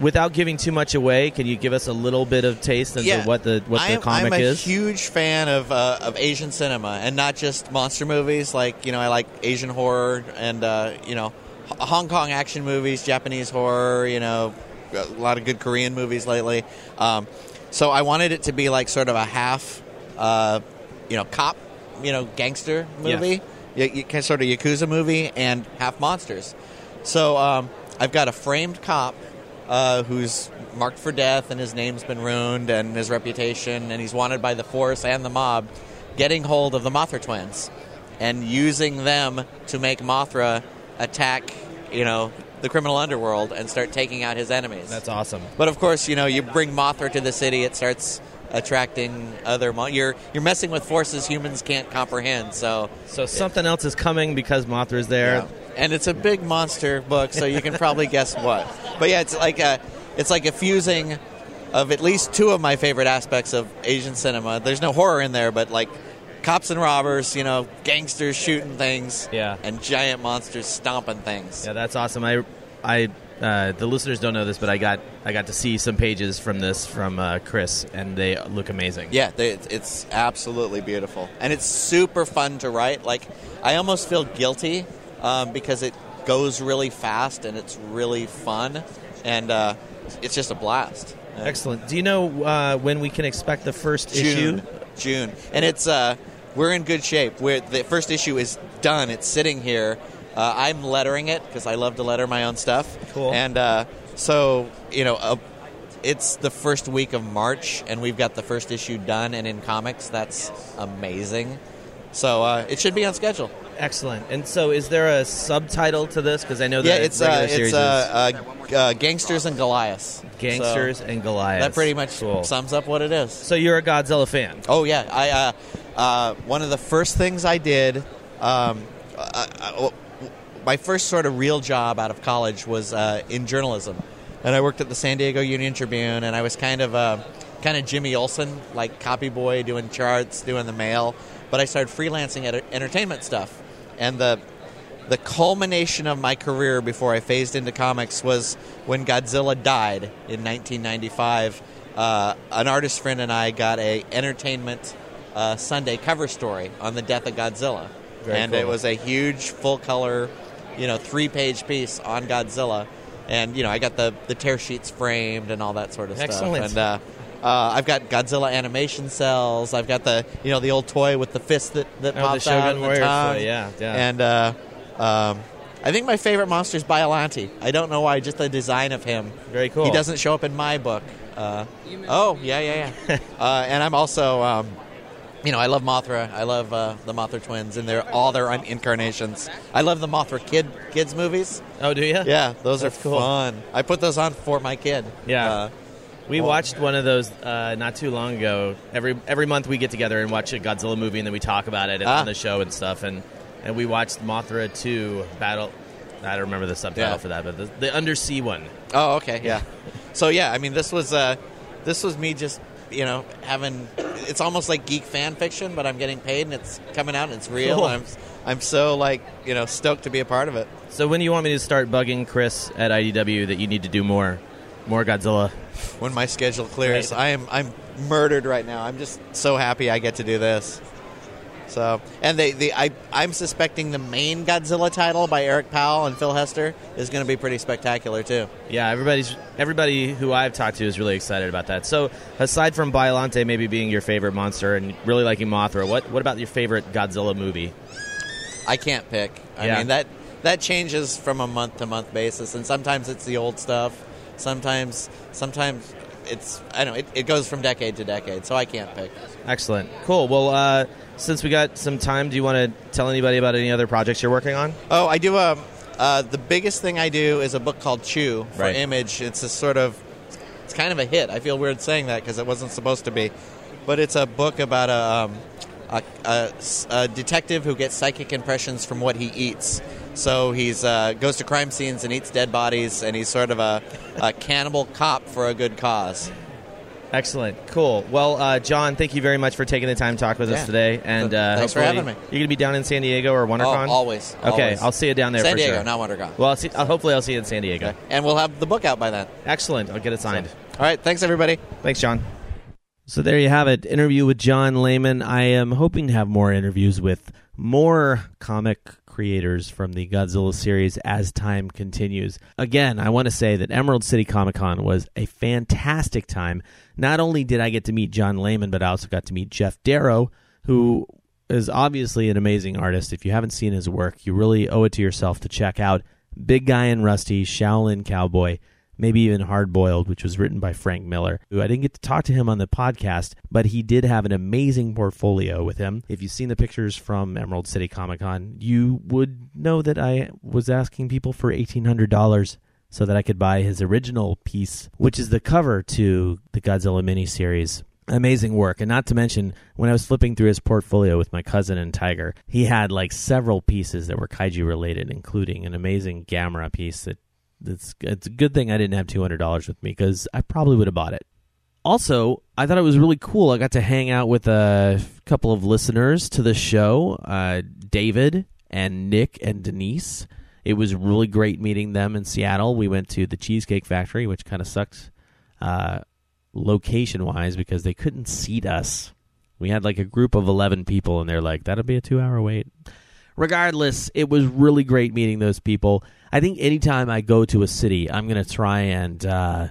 without giving too much away, can you give us a little bit of taste into yeah, what the what the I'm, comic is? I'm a is? huge fan of uh, of Asian cinema, and not just monster movies. Like, you know, I like Asian horror and uh, you know, Hong Kong action movies, Japanese horror. You know, a lot of good Korean movies lately. Um, so I wanted it to be like sort of a half, uh, you know, cop, you know, gangster movie, yes. y- y- sort of Yakuza movie, and half monsters. So um, I've got a framed cop. Uh, who's marked for death, and his name's been ruined, and his reputation, and he's wanted by the force and the mob, getting hold of the Mothra twins and using them to make Mothra attack, you know, the criminal underworld and start taking out his enemies. That's awesome. But of course, you know, you bring Mothra to the city, it starts attracting other... Mo- you're you're messing with forces humans can't comprehend, so... So something it, else is coming because Mothra's there. Yeah. And it's a big monster book, so you can probably guess what. But yeah, it's like a, it's like a fusing of at least two of my favorite aspects of Asian cinema. There's no horror in there, but like cops and robbers, you know, gangsters shooting things, yeah, and giant monsters stomping things. Yeah, that's awesome. I, I, uh, the listeners don't know this, but I got I got to see some pages from this from uh, Chris, and they look amazing. Yeah, they, it's absolutely beautiful, and it's super fun to write. Like, I almost feel guilty. Um, because it goes really fast and it's really fun, and uh, it's just a blast. Yeah. Excellent. Do you know uh, when we can expect the first June, issue? June. And it's uh, we're in good shape. We're, the first issue is done. It's sitting here. Uh, I'm lettering it because I love to letter my own stuff. Cool. And uh, so, you know, uh, it's the first week of March, and we've got the first issue done and in comics. That's amazing. So uh, it should be on schedule. Excellent. And so, is there a subtitle to this? Because I know that yeah, it's regular uh, it's series uh, is... uh, uh, Gangsters and Goliaths. Gangsters so and Goliaths. That pretty much cool. sums up what it is. So you're a Godzilla fan? Oh yeah. I uh, uh, one of the first things I did, um, uh, uh, my first sort of real job out of college was uh, in journalism, and I worked at the San Diego Union Tribune, and I was kind of uh, kind of Jimmy Olsen, like copy boy, doing charts, doing the mail. But I started freelancing at entertainment stuff. And the the culmination of my career before I phased into comics was when Godzilla died in nineteen ninety-five. Uh, an artist friend and I got a Entertainment uh, Sunday cover story on the death of Godzilla. Very and cool. It was a huge, full-color, you know, three-page piece on Godzilla. And, you know, I got the, the tear sheets framed and all that sort of Excellent. stuff. Excellent. Uh, I've got Godzilla animation cells. I've got the you know the old toy with the fist that, that oh, pops the out in the tongue. Toy. Yeah, yeah. And uh, um, I think my favorite monster is Biollante. I don't know why, just the design of him. Very cool. He doesn't show up in my book. Uh, oh, yeah, yeah, yeah. uh, and I'm also, um, you know, I love Mothra. I love uh, the Mothra twins and their all their incarnations. I love the Mothra kid kids movies. Oh, do you? Yeah, those That's are cool. fun. I put those on for my kid. Yeah. Uh, We watched one of those uh, not too long ago. Every every month we get together and watch a Godzilla movie, and then we talk about it and ah. on the show and stuff. And, and we watched Mothra two Battle I don't remember the subtitle yeah. for that, but the, the undersea one. Oh, okay, yeah. So, yeah, I mean, this was uh, this was me just, you know, having... It's almost like geek fan fiction, but I'm getting paid, and it's coming out, and it's real. Cool. And I'm I'm so, like, you know, stoked to be a part of it. So when do you want me to start bugging Chris at I D W that you need to do more more Godzilla? When my schedule clears. Right. I am I'm murdered right now. I'm just so happy I get to do this. So, and they, the I I'm suspecting the main Godzilla title by Eric Powell and Phil Hester is going to be pretty spectacular too. Yeah, everybody's everybody who I've talked to is really excited about that. So, aside from Biollante maybe being your favorite monster and really liking Mothra, what what about your favorite Godzilla movie? I can't pick. I yeah. mean that that changes from a month to month basis, and sometimes it's the old stuff, sometimes sometimes it's I don't know, it, it goes from decade to decade, so I can't pick. Excellent. Cool. Well, uh since we got some time, do you want to tell anybody about any other projects you're working on? Oh, I do. Um, uh, the biggest thing I do is a book called Chew for right. Image. It's a sort of, it's kind of a hit. I feel weird saying that because it wasn't supposed to be. But it's a book about a, um, a, a, a detective who gets psychic impressions from what he eats. So he uh, goes to crime scenes and eats dead bodies, and he's sort of a, a cannibal cop for a good cause. Excellent. Cool. Well, uh, John, thank you very much for taking the time to talk with yeah. us today. And uh, Thanks for having me. You're going to be down in San Diego or WonderCon? Oh, always. Okay, always. I'll see you down there San for Diego, sure. not WonderCon. Well, I'll see, I'll, hopefully I'll see you in San Diego. Okay. And we'll have the book out by then. Excellent. I'll get it signed. All right. Thanks, everybody. Thanks, John. So there you have it. Interview with John Layman. I am hoping to have more interviews with more comic creators from the Godzilla series as time continues. Again, I want to say that Emerald City Comic Con was a fantastic time. Not only did I get to meet John Layman, but I also got to meet Jeff Darrow, who is obviously an amazing artist. If you haven't seen his work, you really owe it to yourself to check out Big Guy and Rusty, Shaolin Cowboy, maybe even Hard Boiled, which was written by Frank Miller, who I didn't get to talk to him on the podcast, but he did have an amazing portfolio with him. If you've seen the pictures from Emerald City Comic Con, you would know that I was asking people for eighteen hundred dollars so that I could buy his original piece, which is the cover to the Godzilla miniseries. Amazing work. And not to mention, when I was flipping through his portfolio with my cousin and Tiger, he had like several pieces that were kaiju related, including an amazing Gamera piece that It's, it's a good thing I didn't have two hundred dollars with me, because I probably would have bought it. Also, I thought it was really cool. I got to hang out with a couple of listeners to the show, uh, David and Nick and Denise. It was really great meeting them in Seattle. We went to the Cheesecake Factory, which kind of sucks uh, location-wise because they couldn't seat us. We had like a group of eleven people, and they're like, that'll be a two-hour wait. Regardless, it was really great meeting those people. I think anytime I go to a city, I'm going to try and uh,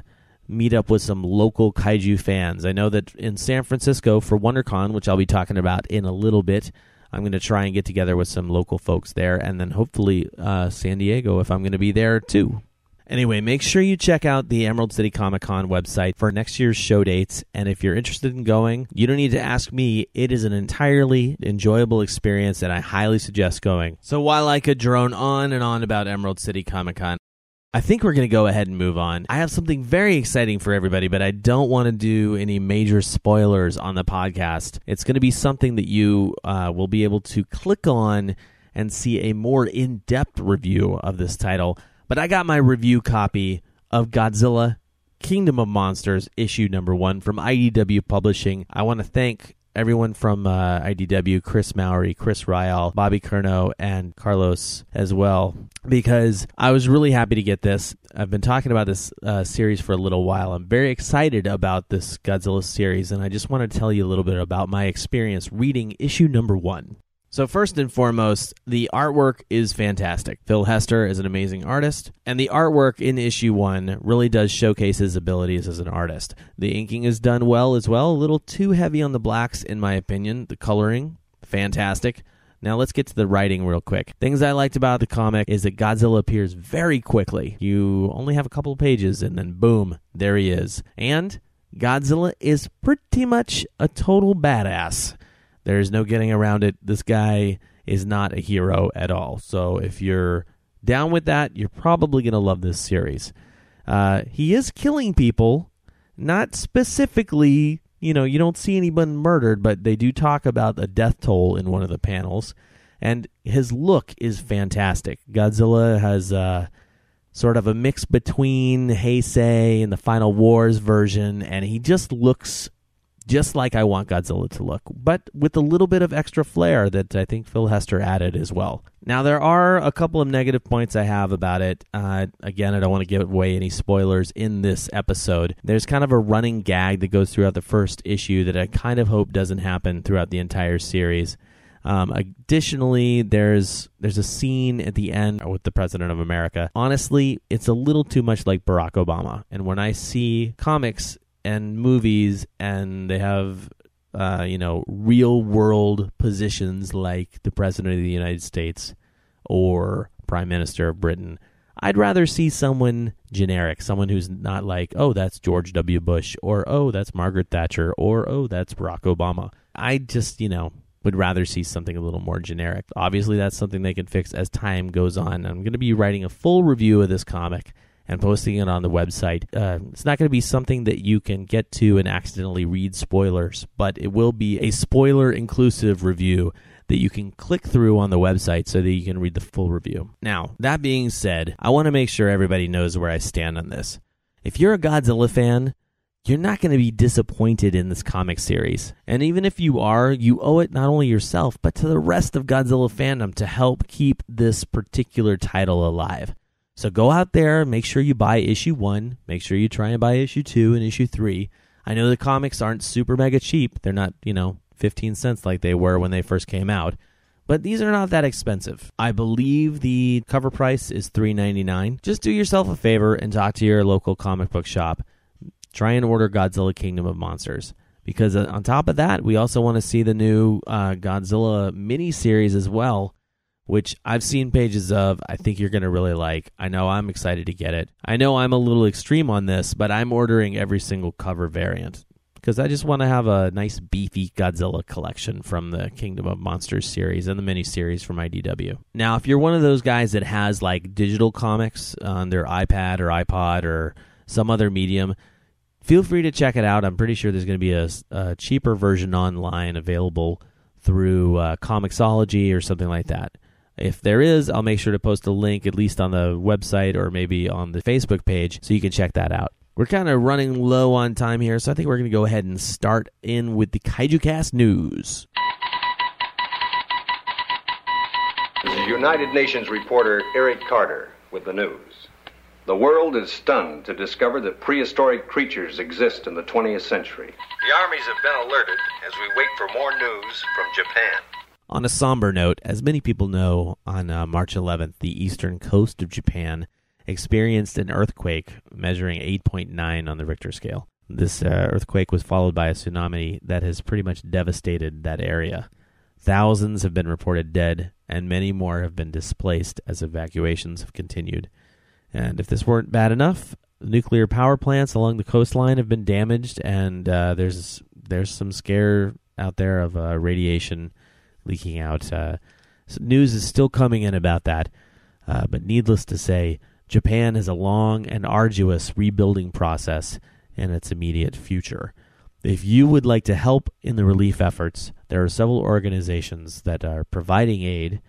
meet up with some local kaiju fans. I know that in San Francisco for WonderCon, which I'll be talking about in a little bit, I'm going to try and get together with some local folks there, and then hopefully uh, San Diego if I'm going to be there too. Anyway, make sure you check out the Emerald City Comic Con website for next year's show dates. And if you're interested in going, you don't need to ask me. It is an entirely enjoyable experience, and I highly suggest going. So while I could drone on and on about Emerald City Comic Con, I think we're going to go ahead and move on. I have something very exciting for everybody, but I don't want to do any major spoilers on the podcast. It's going to be something that you uh, will be able to click on and see a more in-depth review of this title. But I got my review copy of Godzilla Kingdom of Monsters, issue number one from I D W Publishing. I want to thank everyone from uh, I D W, Chris Mowry, Chris Ryall, Bobby Curnow, and Carlos as well, because I was really happy to get this. I've been talking about this uh, series for a little while. I'm very excited about this Godzilla series, and I just want to tell you a little bit about my experience reading issue number one. So first and foremost, the artwork is fantastic. Phil Hester is an amazing artist, and the artwork in issue one really does showcase his abilities as an artist. The inking is done well as well, a little too heavy on the blacks in my opinion. The coloring, fantastic. Now let's get to the writing real quick. Things I liked about the comic is that Godzilla appears very quickly. You only have a couple of pages and then boom, there he is. And Godzilla is pretty much a total badass. There is no getting around it. This guy is not a hero at all. So if you're down with that, you're probably going to love this series. Uh, he is killing people. Not specifically, you know, you don't see anyone murdered, but they do talk about the death toll in one of the panels. and his look is fantastic. Godzilla has uh, sort of a mix between Heisei and the Final Wars version, and he just looks just like I want Godzilla to look, but with a little bit of extra flair that I think Phil Hester added as well. Now, there are a couple of negative points I have about it. Uh, again, I don't want to give away any spoilers in this episode. There's kind of a running gag that goes throughout the first issue that I kind of hope doesn't happen throughout the entire series. Um, additionally, there's there's a scene at the end with the President of America. Honestly, it's a little too much like Barack Obama. And when I see comics and movies, and they have, uh, you know, real world positions like the President of the United States or Prime Minister of Britain, I'd rather see someone generic, someone who's not like, oh, that's George W. Bush, or oh, that's Margaret Thatcher, or oh, that's Barack Obama. I just, you know, would rather see something a little more generic. Obviously, that's something they can fix as time goes on. I'm going to be writing a full review of this comic and posting it on the website. Uh, it's not going to be something that you can get to and accidentally read spoilers, but it will be a spoiler-inclusive review that you can click through on the website so that you can read the full review. Now, that being said, I want to make sure everybody knows where I stand on this. If you're a Godzilla fan, you're not going to be disappointed in this comic series. And even if you are, you owe it not only yourself, but to the rest of Godzilla fandom to help keep this particular title alive. So go out there, make sure you buy issue one, make sure you try and buy issue two and issue three. I know the comics aren't super mega cheap. They're not, you know, fifteen cents like they were when they first came out, but these are not that expensive. I believe the cover price is three ninety-nine. Just do yourself a favor and talk to your local comic book shop. Try and order Godzilla Kingdom of Monsters, because on top of that, we also want to see the new uh, Godzilla miniseries as well, which I've seen pages of. I think you're going to really like. I know I'm excited to get it. I know I'm a little extreme on this, but I'm ordering every single cover variant because I just want to have a nice beefy Godzilla collection from the Kingdom of Monsters series and the miniseries from I D W. Now, if you're one of those guys that has like digital comics on their iPad or iPod or some other medium, feel free to check it out. I'm pretty sure there's going to be a, a cheaper version online available through uh, Comixology or something like that. If there is, I'll make sure to post a link at least on the website or maybe on the Facebook page so you can check that out. We're kind of running low on time here, so I think we're going to go ahead and start in with the Kaiju Cast news. This is United Nations reporter Eric Carter with the news. The world is stunned to discover that prehistoric creatures exist in the twentieth century. The armies have been alerted as we wait for more news from Japan. On a somber note, as many people know, on uh, March eleventh, the eastern coast of Japan experienced an earthquake measuring eight point nine on the Richter scale. This uh, earthquake was followed by a tsunami that has pretty much devastated that area. Thousands have been reported dead, and many more have been displaced as evacuations have continued. And if this weren't bad enough, nuclear power plants along the coastline have been damaged, and uh, there's there's some scare out there of uh, radiation leaking out. Uh, so news is still coming in about that. Uh, but needless to say, Japan has a long and arduous rebuilding process in its immediate future. If you would like to help in the relief efforts, there are several organizations that are providing aid.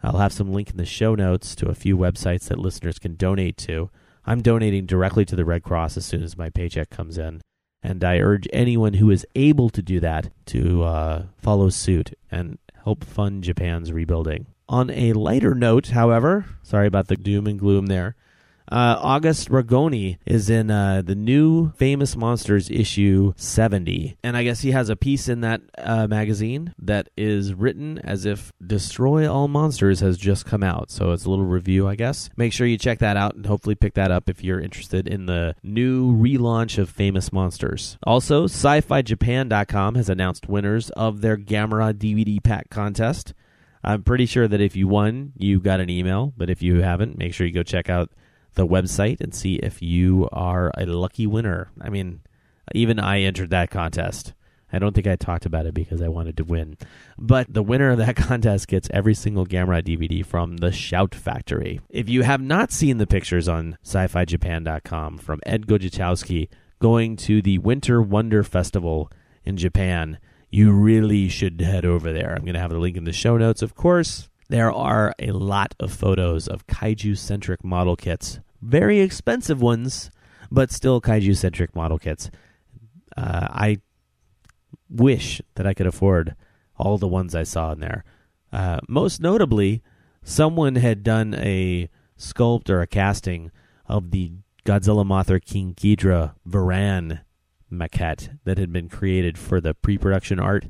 I'll have some link in the show notes to a few websites that listeners can donate to. I'm donating directly to the Red Cross as soon as my paycheck comes in. And I urge anyone who is able to do that to uh, follow suit and help fund Japan's rebuilding. On a lighter note, however, sorry about the doom and gloom there, uh, August Ragoni is in uh, the new Famous Monsters issue seventy. And I guess he has a piece in that uh, magazine that is written as if Destroy All Monsters has just come out. So it's a little review, I guess. Make sure you check that out and hopefully pick that up if you're interested in the new relaunch of Famous Monsters. Also, sci fi japan dot com has announced winners of their Gamera D V D pack contest. I'm pretty sure that if you won, you got an email. But if you haven't, make sure you go check out the website and see if you are a lucky winner. I mean, even I entered that contest. I don't think I talked about it because I wanted to win. But the winner of that contest gets every single Gamera D V D from the Shout Factory. If you have not seen the pictures on sci fi japan dot com from Ed Gojitowski going to the Winter Wonder Festival in Japan, you really should head over there. I'm going to have the link in the show notes, of course. There are a lot of photos of kaiju-centric model kits. Very expensive ones, but still kaiju-centric model kits. Uh, I wish that I could afford all the ones I saw in there. Uh, most notably, someone had done a sculpt or a casting of the Godzilla Mothra King Ghidorah Varan maquette that had been created for the pre-production art.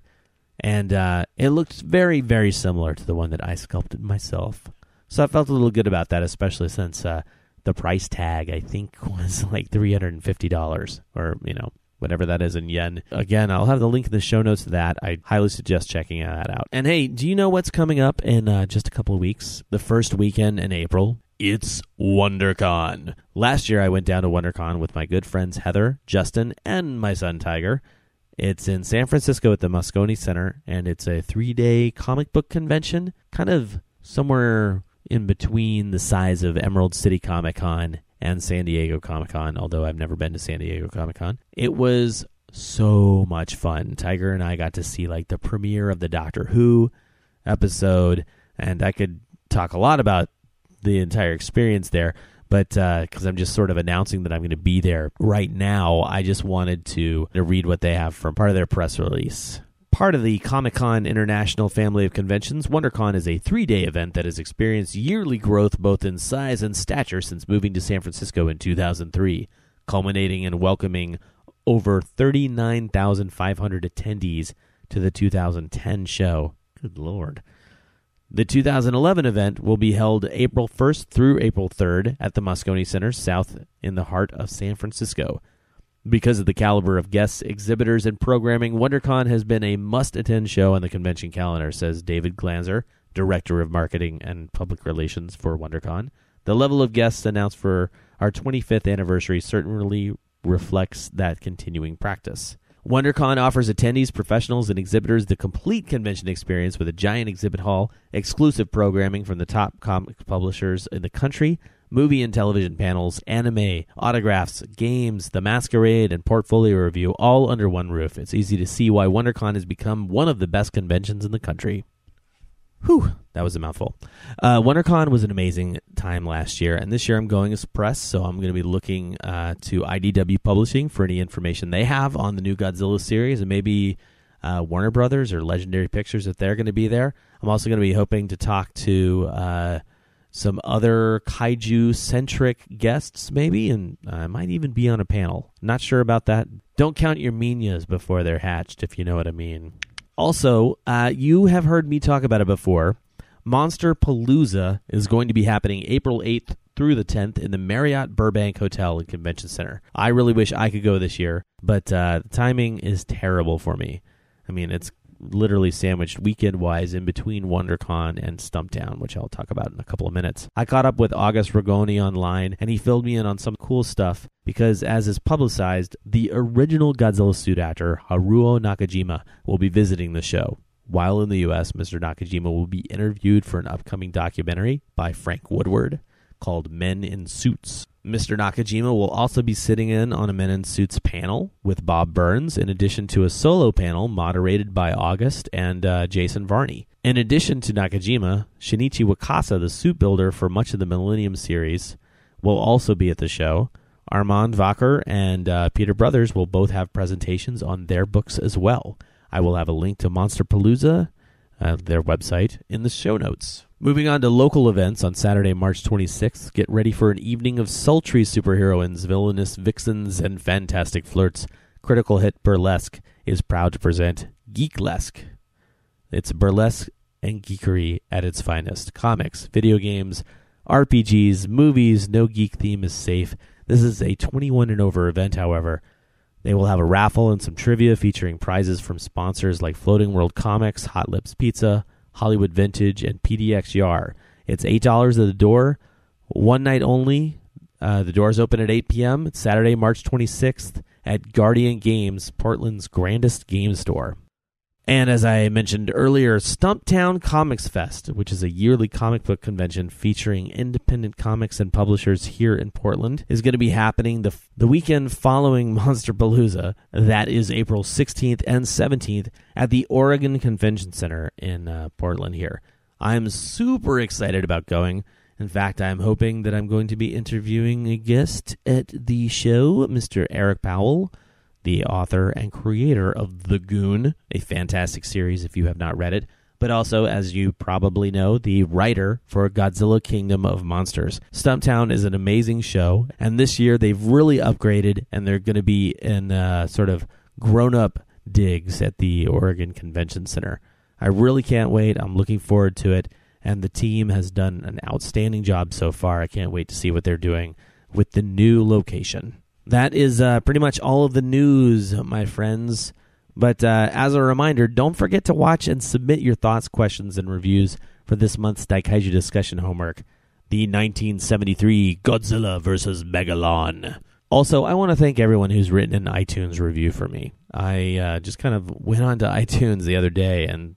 And uh, it looked very, very similar to the one that I sculpted myself. So I felt a little good about that, especially since uh, the price tag, I think, was like three hundred fifty dollars or, you know, whatever that is in yen. Again, I'll have the link in the show notes to that. I highly suggest checking that out. And hey, do you know what's coming up in uh, just a couple of weeks? The first weekend in April. It's WonderCon. Last year, I went down to WonderCon with my good friends Heather, Justin, and my son Tiger. It's in San Francisco at the Moscone Center, and it's a three-day comic book convention, kind of somewhere in between the size of Emerald City Comic Con and San Diego Comic Con, although I've never been to San Diego Comic Con. It was so much fun. Tiger and I got to see like the premiere of the Doctor Who episode, and I could talk a lot about the entire experience there, but because uh, I'm just sort of announcing that I'm going to be there right now, I just wanted to, to read what they have from part of their press release. Part of the Comic-Con International family of conventions, WonderCon is a three-day event that has experienced yearly growth both in size and stature since moving to San Francisco in two thousand three, culminating in welcoming over thirty-nine thousand five hundred attendees to the two thousand ten show. Good Lord. The two thousand eleven event will be held April first through April third at the Moscone Center, south in the heart of San Francisco. Because of the caliber of guests, exhibitors, and programming, WonderCon has been a must-attend show on the convention calendar, says David Glanzer, Director of Marketing and Public Relations for WonderCon. The level of guests announced for our twenty-fifth anniversary certainly reflects that continuing practice. WonderCon offers attendees, professionals, and exhibitors the complete convention experience with a giant exhibit hall, exclusive programming from the top comic publishers in the country, movie and television panels, anime, autographs, games, the masquerade, and portfolio review, all under one roof. It's easy to see why WonderCon has become one of the best conventions in the country. Whew, that was a mouthful. Uh, WonderCon was an amazing time last year, and this year I'm going as press, so I'm going to be looking uh, to I D W Publishing for any information they have on the new Godzilla series, and maybe uh, Warner Brothers or Legendary Pictures if they're going to be there. I'm also going to be hoping to talk to uh, some other kaiju-centric guests, maybe, and I uh, might even be on a panel. Not sure about that. Don't count your minas before they're hatched, if you know what I mean. Also, uh, you have heard me talk about it before. Monster Palooza is going to be happening April eighth through the tenth in the Marriott Burbank Hotel and Convention Center. I really wish I could go this year, but uh, the timing is terrible for me. I mean, it's literally sandwiched weekend-wise in between WonderCon and Stumptown, which I'll talk about in a couple of minutes. I caught up with August Rigoni online, and he filled me in on some cool stuff because, as is publicized, the original Godzilla suit actor, Haruo Nakajima, will be visiting the show. While in the U S, Mister Nakajima will be interviewed for an upcoming documentary by Frank Woodward called Men in Suits. Mister Nakajima will also be sitting in on a Men in Suits panel with Bob Burns, in addition to a solo panel moderated by August and uh, Jason Varney. In addition to Nakajima, Shinichi Wakasa, the suit builder for much of the Millennium series, will also be at the show. Armand Vacher and uh, Peter Brothers will both have presentations on their books as well. I will have a link to Monsterpalooza, uh, their website, in the show notes. Moving on to local events on Saturday, March twenty-sixth, get ready for an evening of sultry superheroines, villainous vixens, and fantastic flirts. Critical Hit Burlesque is proud to present Geeklesque. It's burlesque and geekery at its finest. Comics, video games, R P Gs, movies, no geek theme is safe. This is a twenty-one and over event, however. They will have a raffle and some trivia featuring prizes from sponsors like Floating World Comics, Hot Lips Pizza, Hollywood Vintage, and P D X Y A R. It's eight dollars at the door, one night only. Uh, the doors open at eight p.m. It's Saturday, March twenty-sixth at Guardian Games, Portland's grandest game store. And as I mentioned earlier, Stumptown Comics Fest, which is a yearly comic book convention featuring independent comics and publishers here in Portland, is going to be happening the the weekend following Monsterpalooza. That is April sixteenth and seventeenth at the Oregon Convention Center in uh, Portland here. I'm super excited about going. In fact, I'm hoping that I'm going to be interviewing a guest at the show, Mister Eric Powell, the author and creator of The Goon, a fantastic series if you have not read it, but also, as you probably know, the writer for Godzilla Kingdom of Monsters. Stumptown is an amazing show, and this year they've really upgraded, and they're going to be in uh, sort of grown-up digs at the Oregon Convention Center. I really can't wait. I'm looking forward to it, and the team has done an outstanding job so far. I can't wait to see what they're doing with the new location. That is uh, pretty much all of the news, my friends. But uh, as a reminder, don't forget to watch and submit your thoughts, questions, and reviews for this month's Daikaiju discussion homework, the nineteen seventy-three Godzilla versus. Megalon. Also, I want to thank everyone who's written an iTunes review for me. I uh, just kind of went on to iTunes the other day, and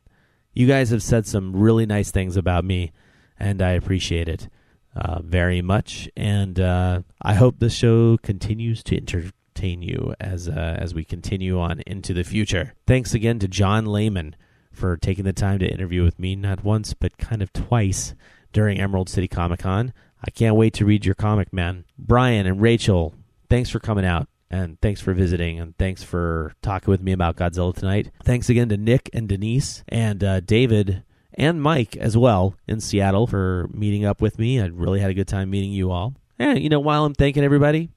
you guys have said some really nice things about me, and I appreciate it. Uh, very much, and uh, I hope the show continues to entertain you as uh, as we continue on into the future. Thanks again to John Layman for taking the time to interview with me, not once, but kind of twice during Emerald City Comic Con. I can't wait to read your comic, man. Brian and Rachel, thanks for coming out, and thanks for visiting, and thanks for talking with me about Godzilla tonight. Thanks again to Nick and Denise, and uh, David and Mike as well in Seattle for meeting up with me. I really had a good time meeting you all. And, you know, while I'm thanking everybody,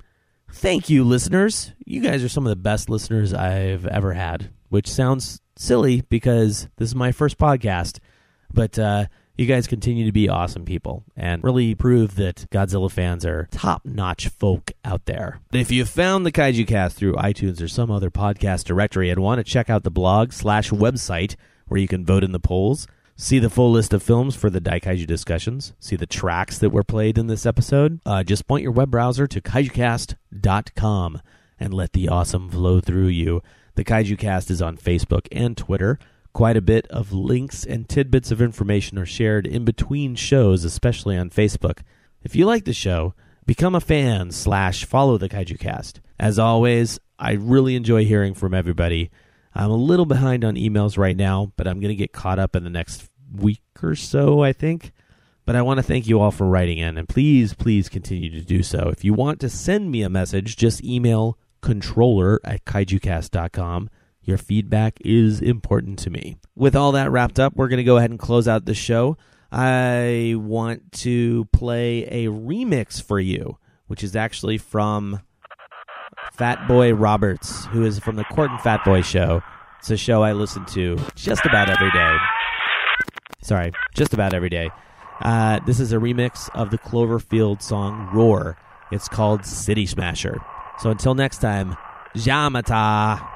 thank you, listeners. You guys are some of the best listeners I've ever had, which sounds silly because this is my first podcast, but uh, you guys continue to be awesome people and really prove that Godzilla fans are top-notch folk out there. If you found the Kaiju Cast through iTunes or some other podcast directory and want to check out the blog slash website where you can vote in the polls, see the full list of films for the Daikaiju discussions. See the tracks that were played in this episode. Uh, just point your web browser to kaiju cast dot com and let the awesome flow through you. The Kaiju Cast is on Facebook and Twitter. Quite a bit of links and tidbits of information are shared in between shows, especially on Facebook. If you like the show, become a fan slash follow the Kaiju Cast. As always, I really enjoy hearing from everybody. I'm a little behind on emails right now, but I'm going to get caught up in the next week or so, I think. But I want to thank you all for writing in, and please, please continue to do so. If you want to send me a message, just email controller at kaiju cast dot com. Your feedback is important to me. With all that wrapped up, we're going to go ahead and close out the show. I want to play a remix for you, which is actually from Fatboy Roberts, who is from the Court and Fatboy Show. It's a show I listen to just about every day. Sorry, just about every day. Uh, this is a remix of the Cloverfield song Roar. It's called City Smasher. So until next time, Jamata!